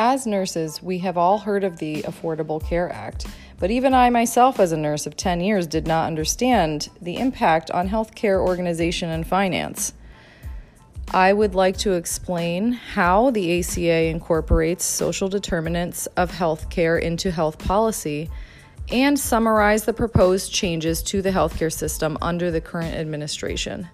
As nurses, we have all heard of the Affordable Care Act, but even I myself as a nurse of 10 years did not understand the impact on healthcare organization and finance. I would like to explain how the ACA incorporates social determinants of healthcare into health policy and summarize the proposed changes to the healthcare system under the current administration.